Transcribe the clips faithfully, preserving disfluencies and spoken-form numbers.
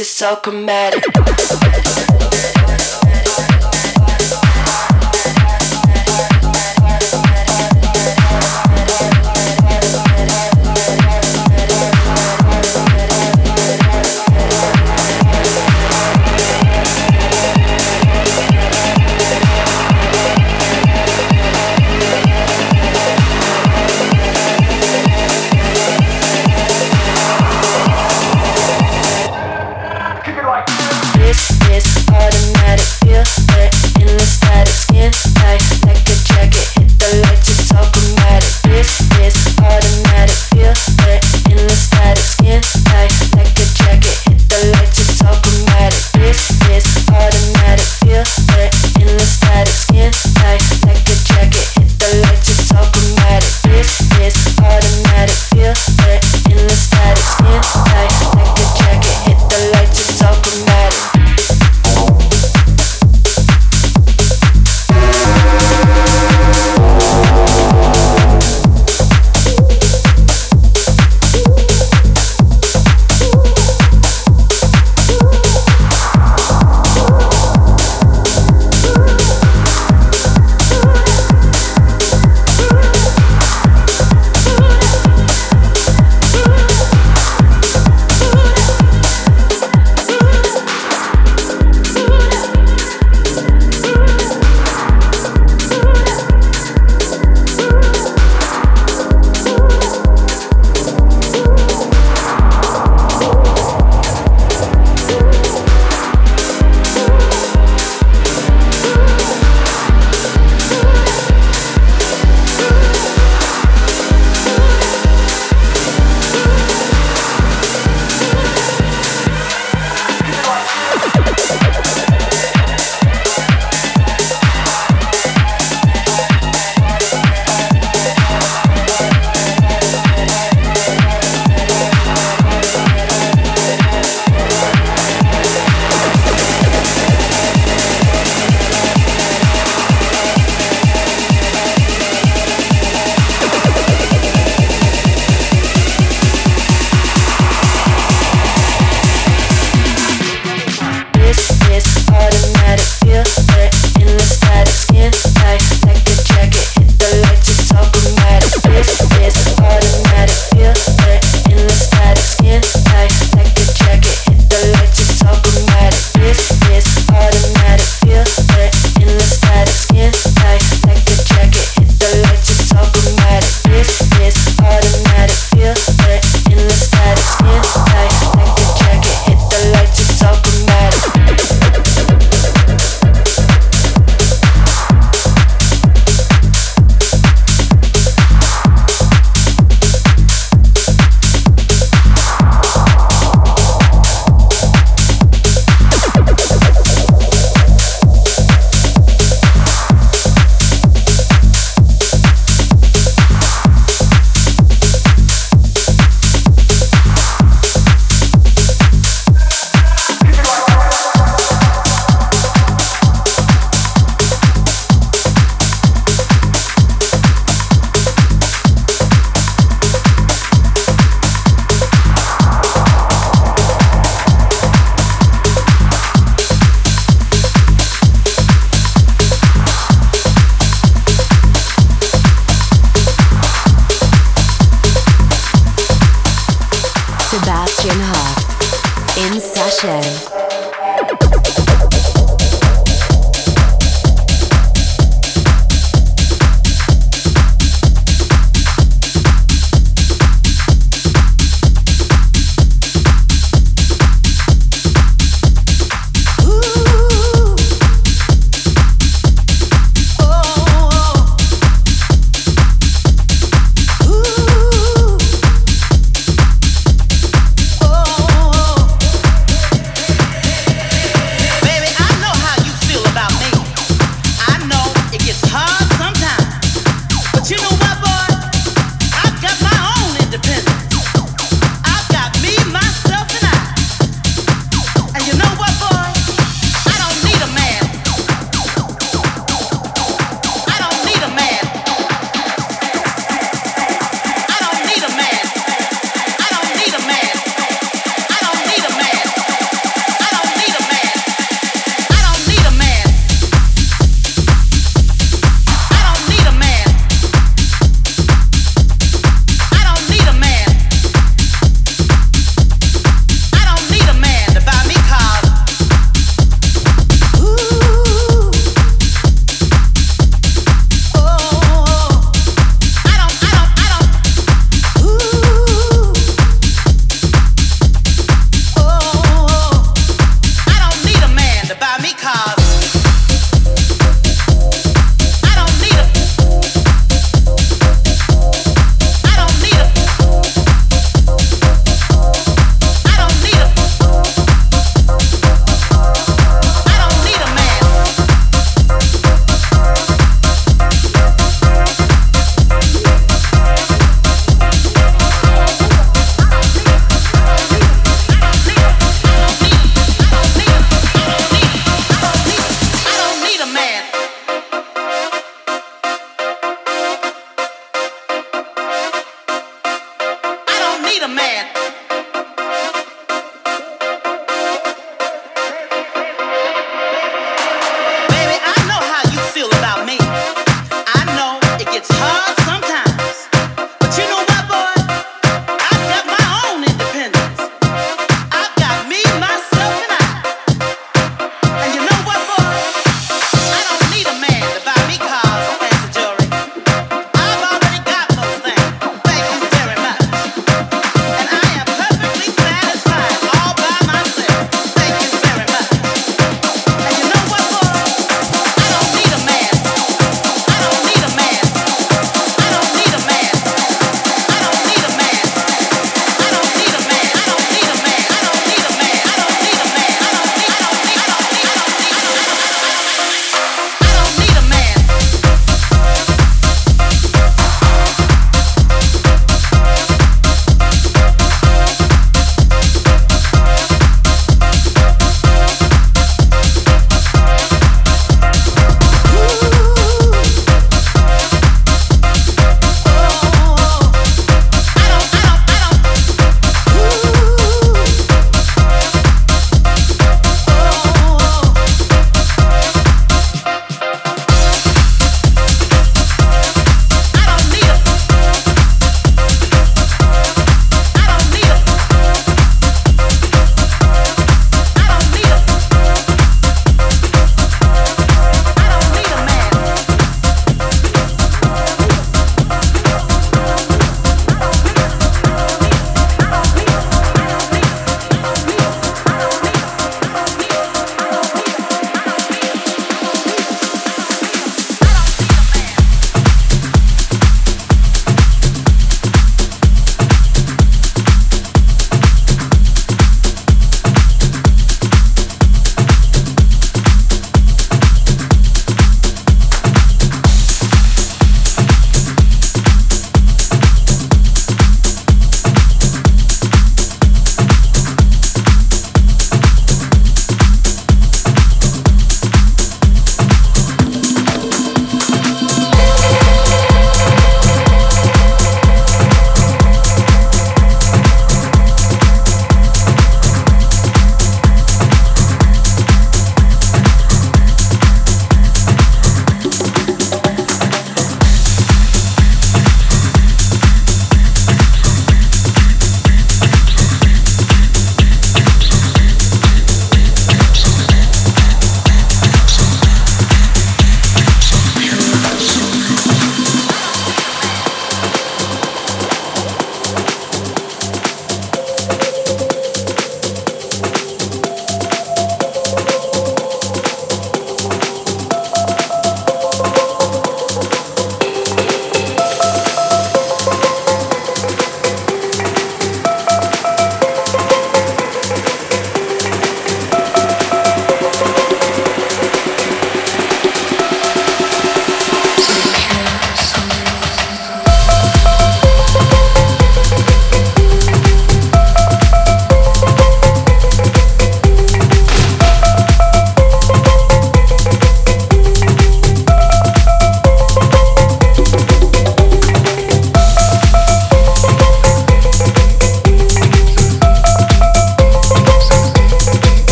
It's so chromatic.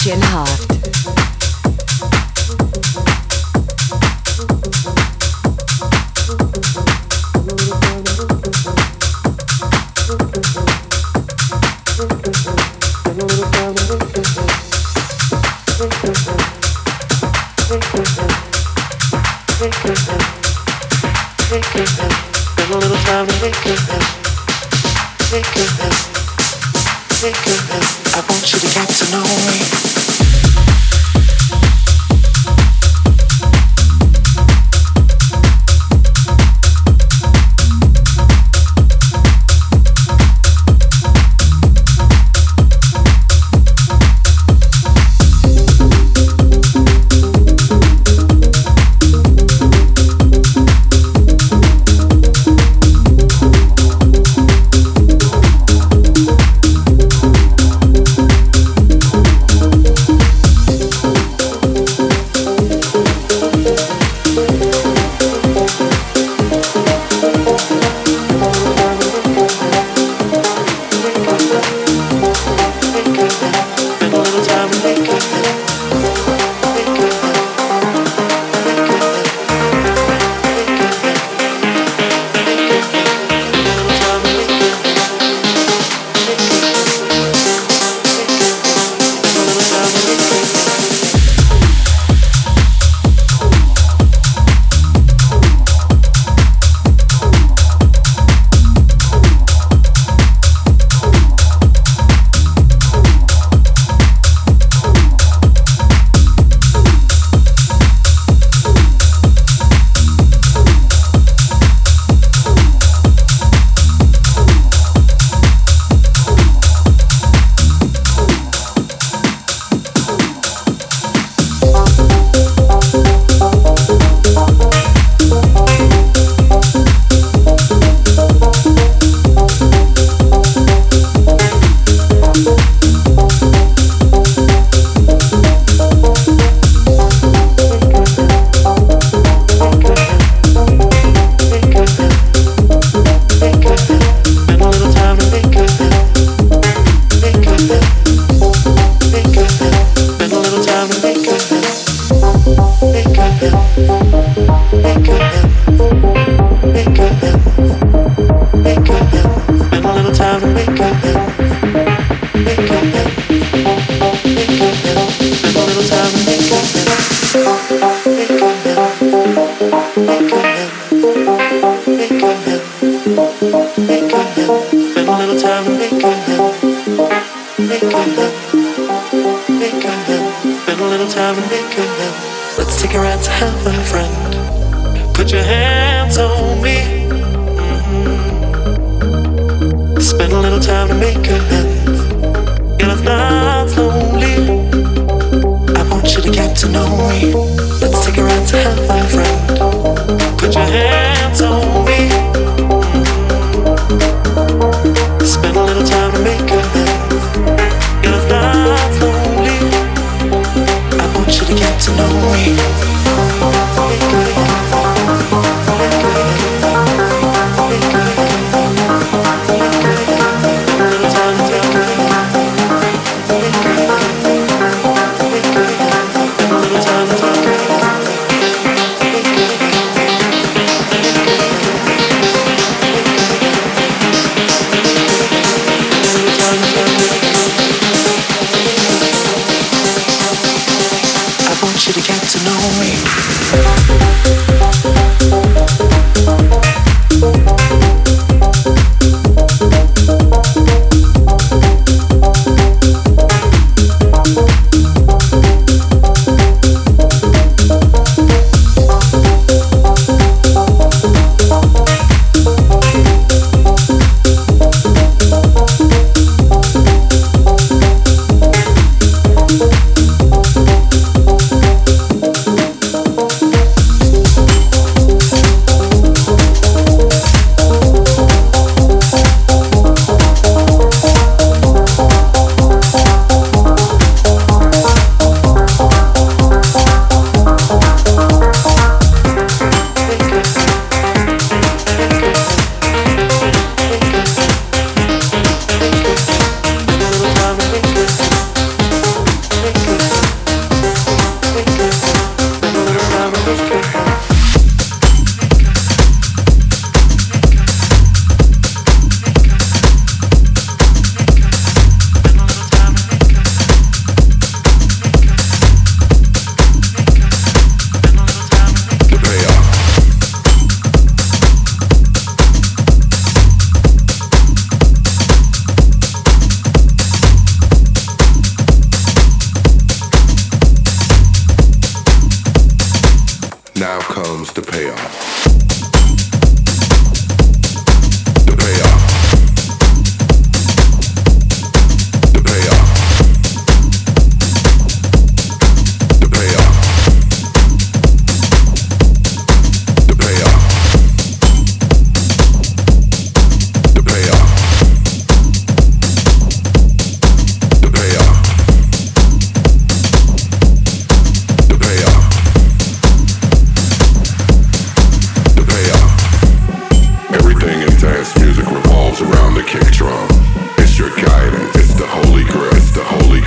Christian Hart.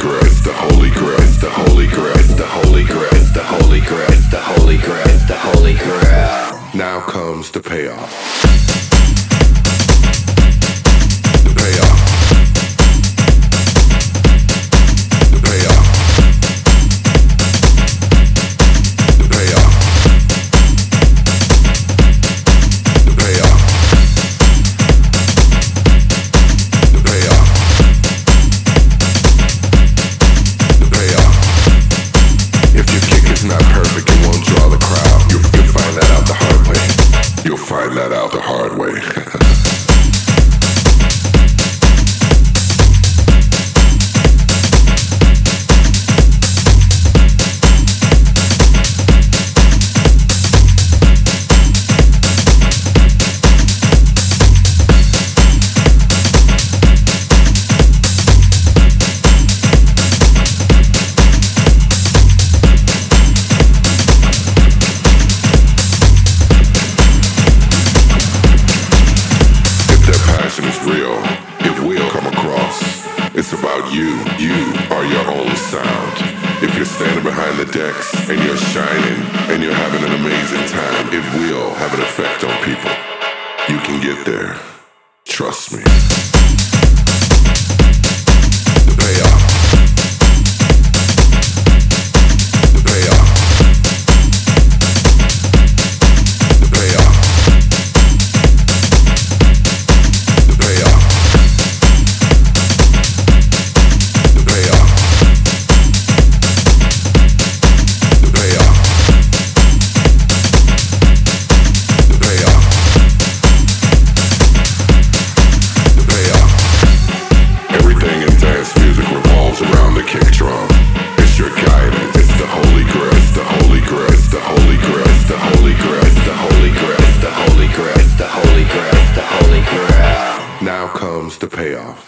Grail, it's the Holy Grail, it's the Holy Grail, it's the Holy Grail, it's the Holy Grail, it's the Holy Grail, it's the Holy Grail. Now comes the payoff. Find that out the hard way. It's about you. You are your only sound. If you're standing behind the decks and you're shining and you're having an amazing time, it will have an effect on people. You can get there. Trust me. Now comes the payoff.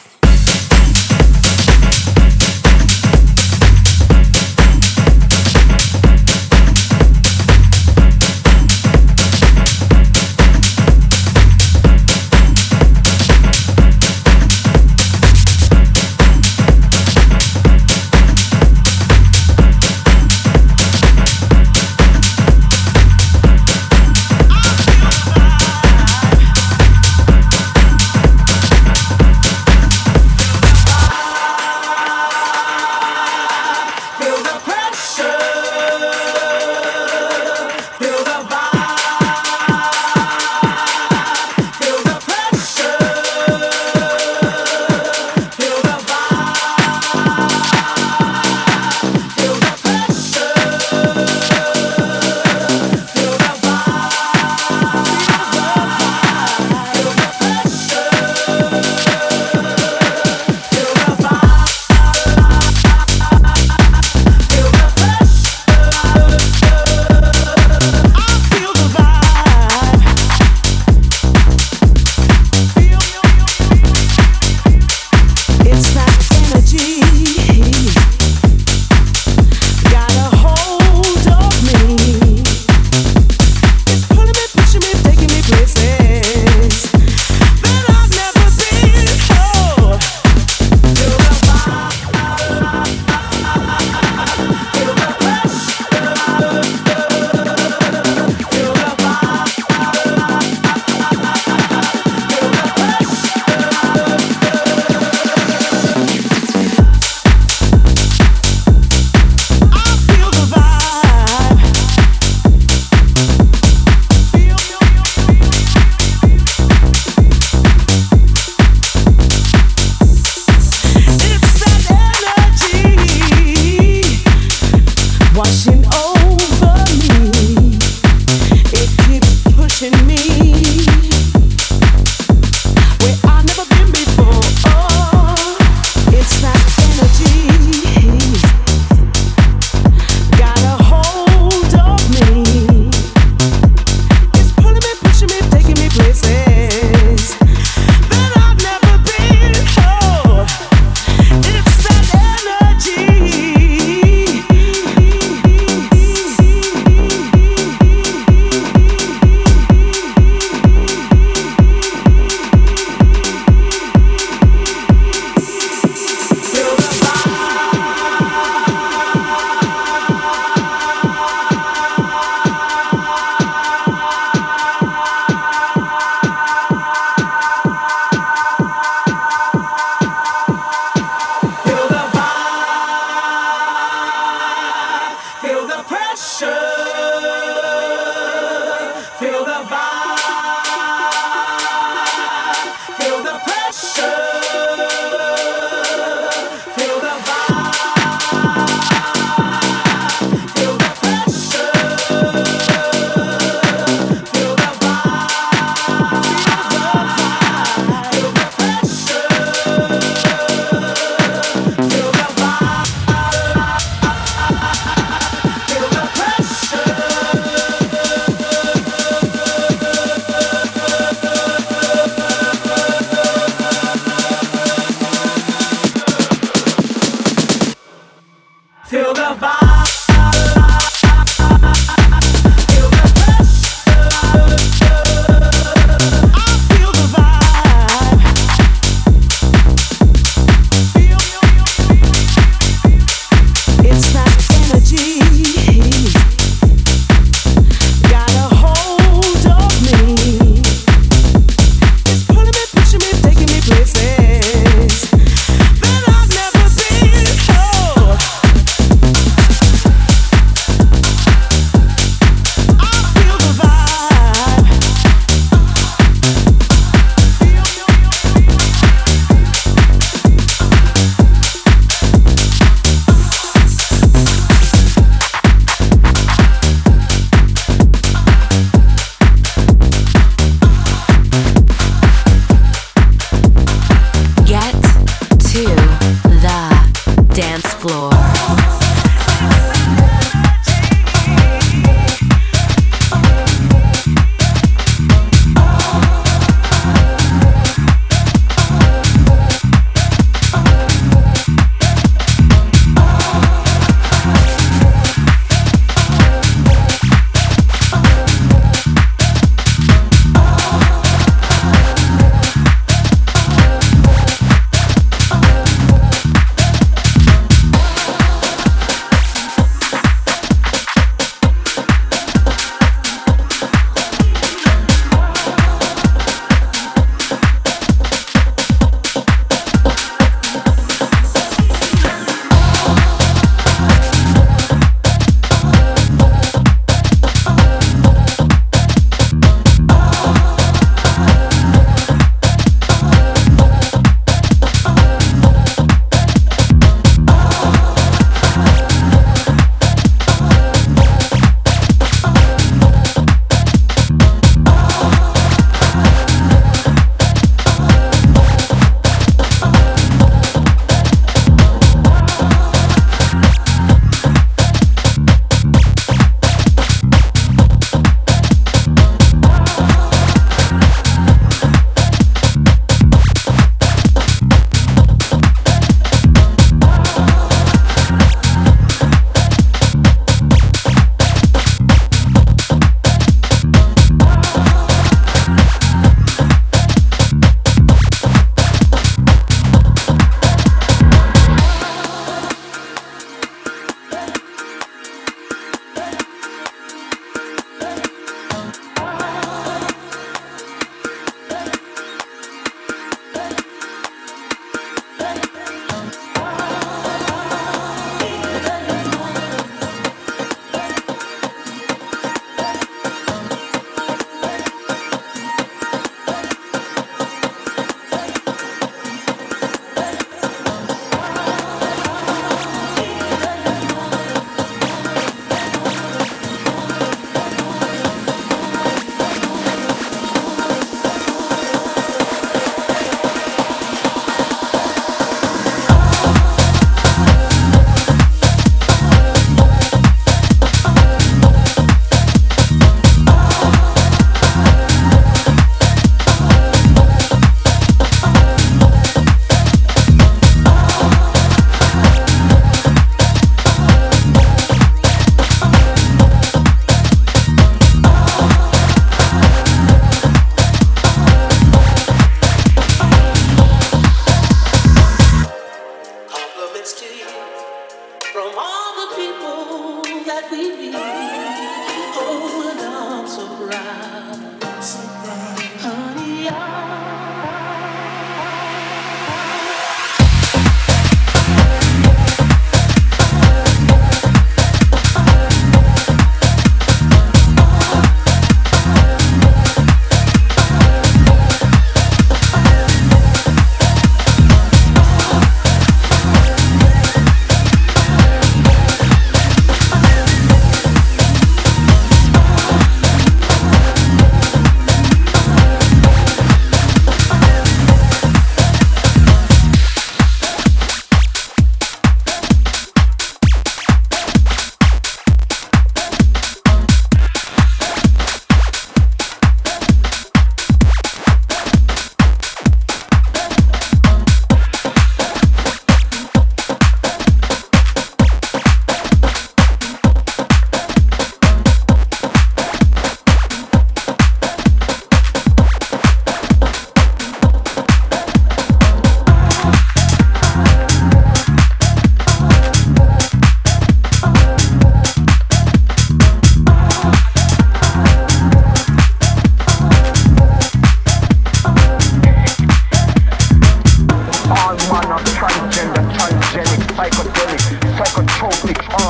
feel the vibe.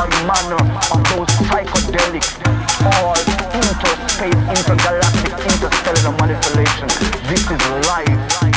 all manner of those psychedelics, all interspace, intergalactic, interstellar manipulation. This is life.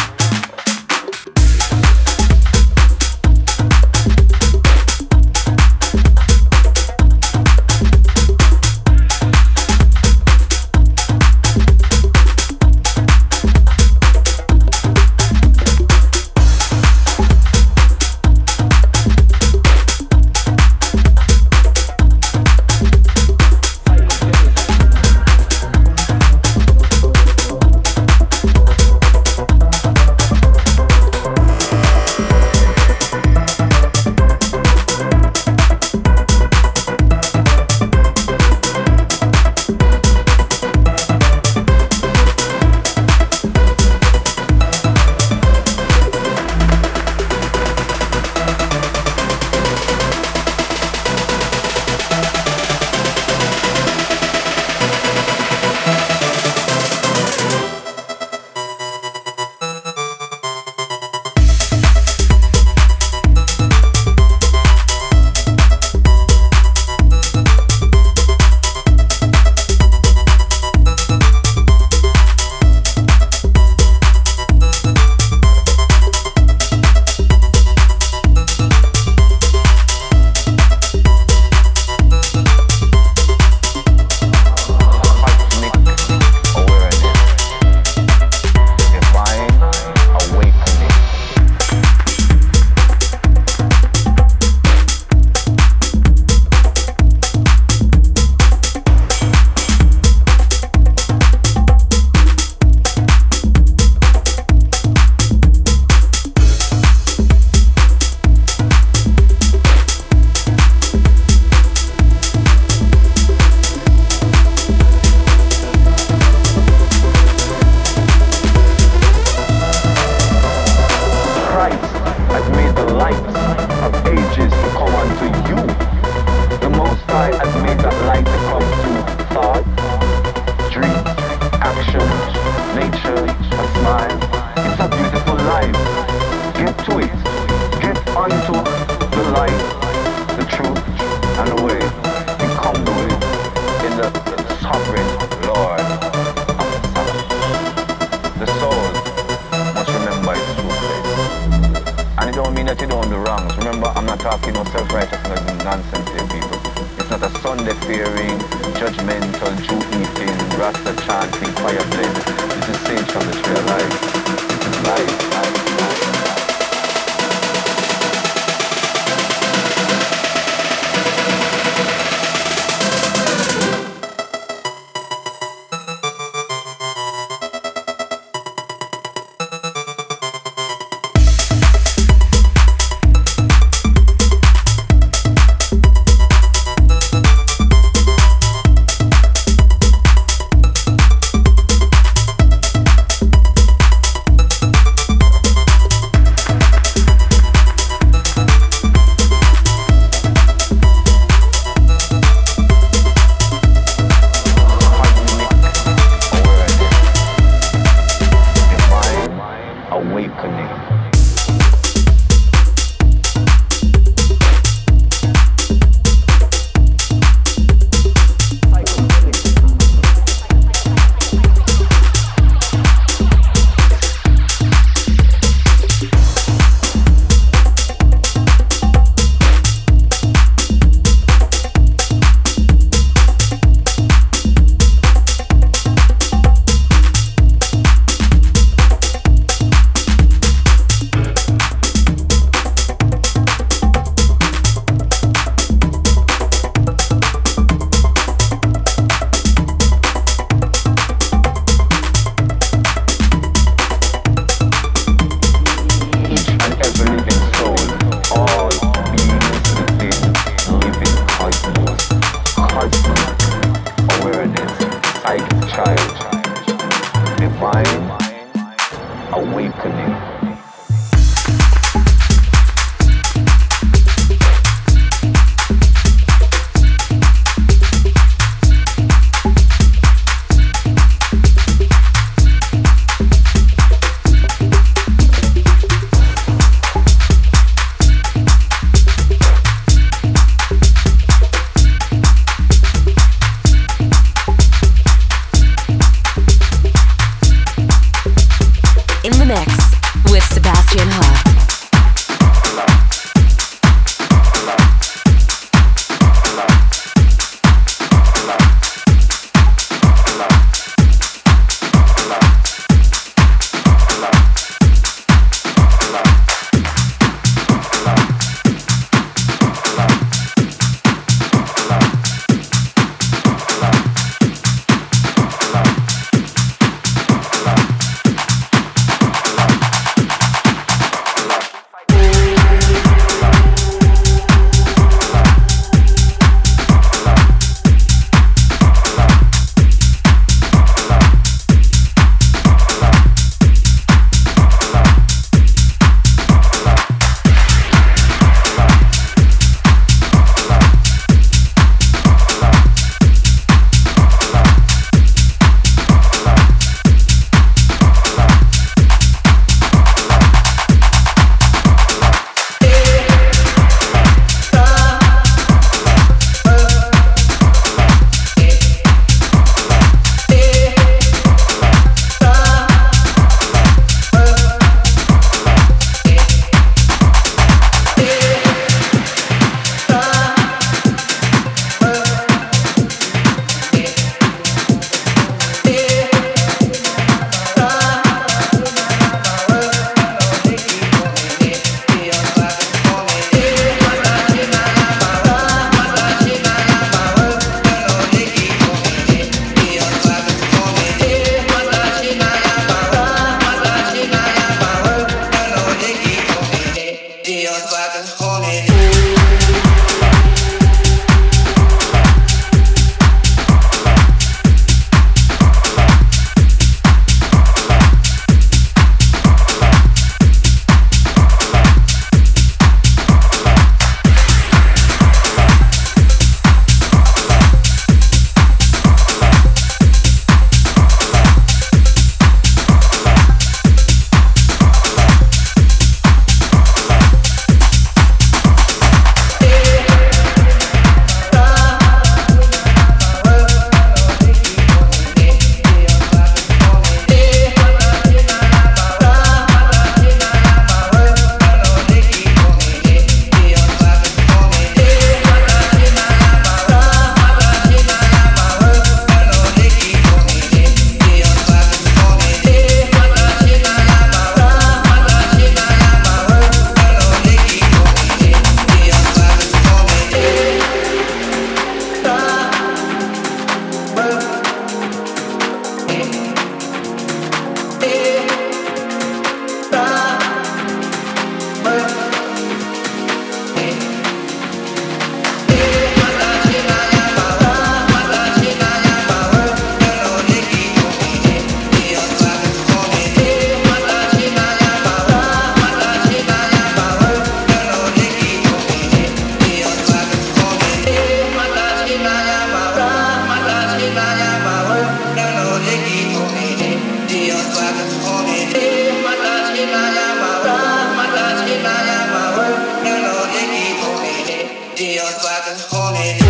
feel like I can hold it.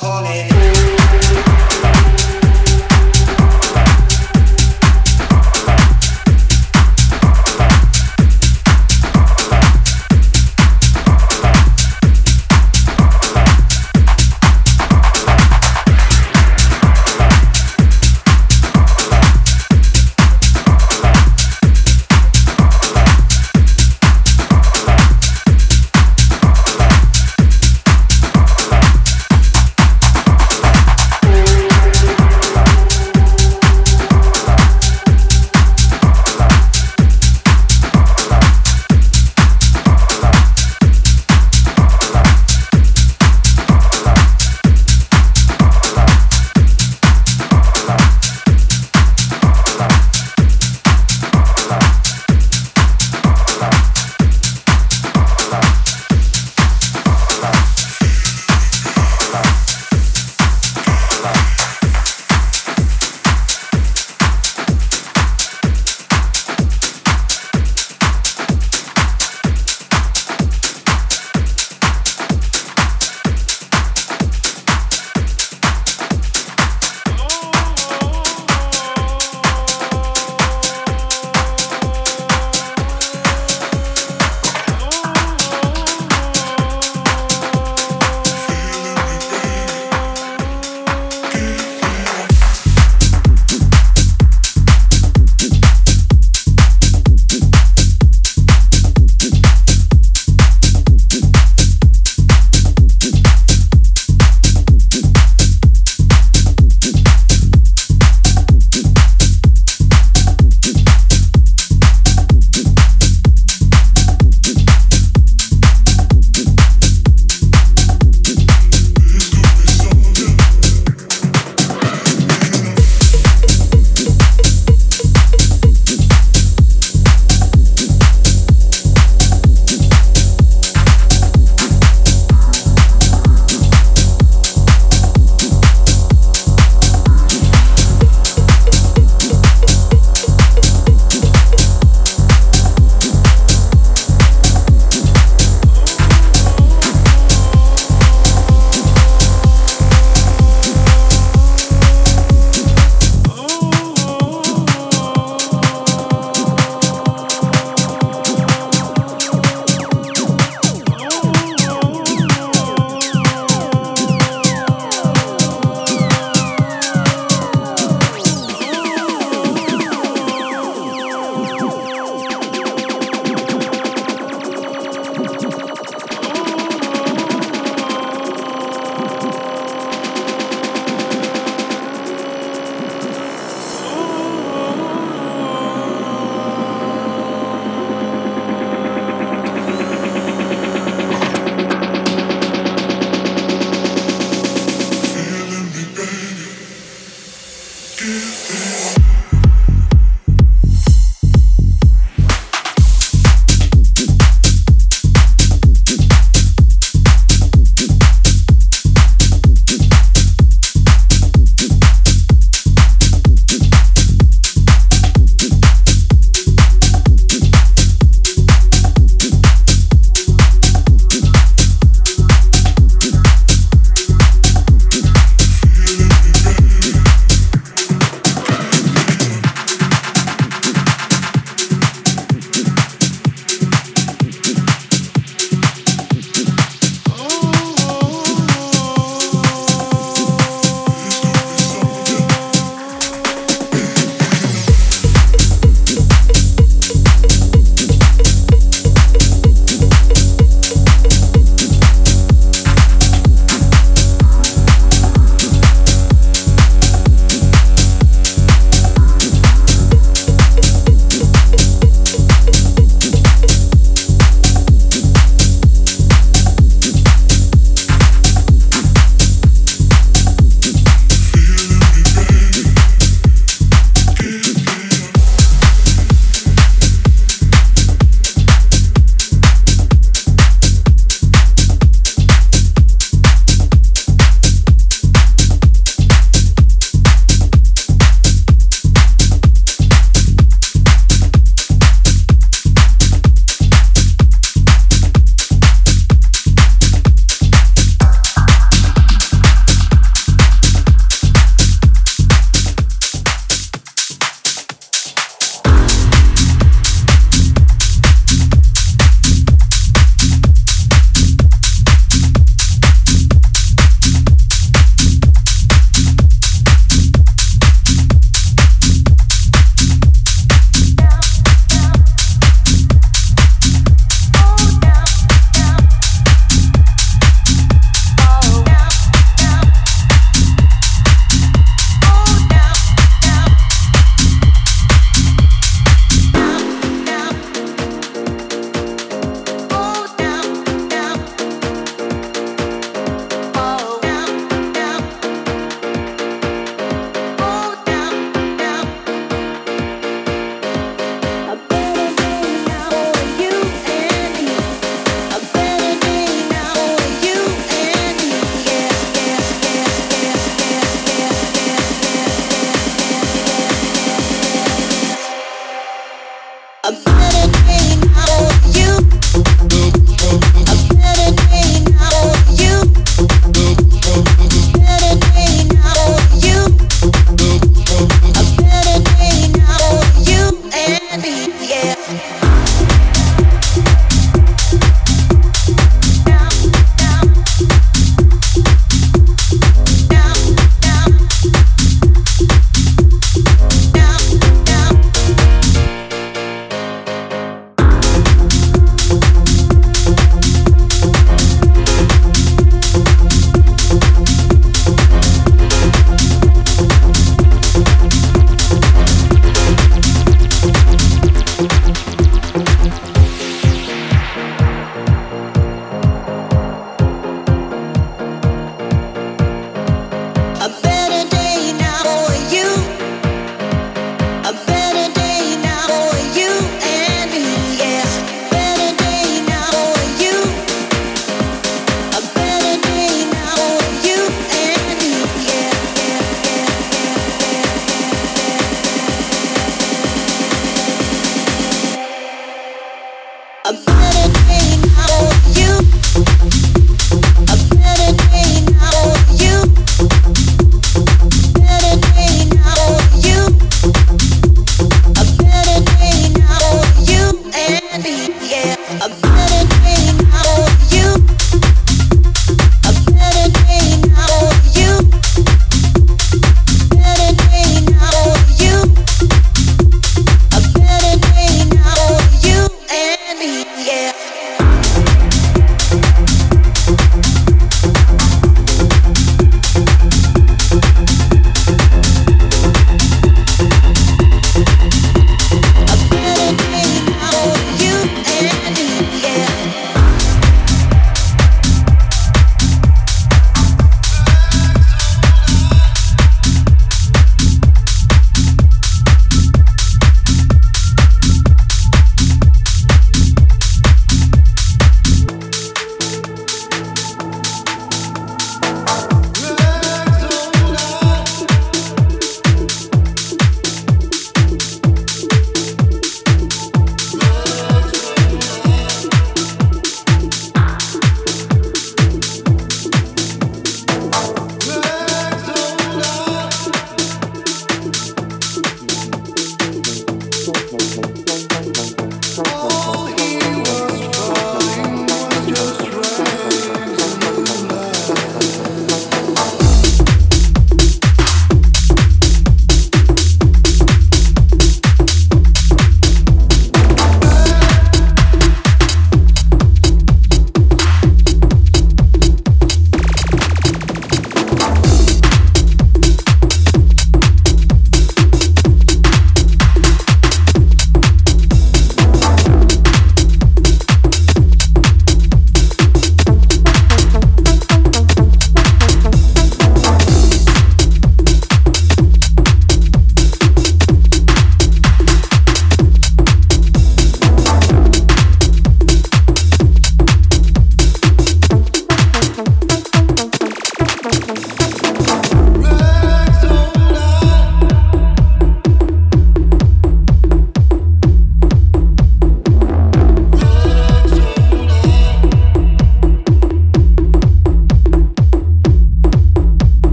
Hold it.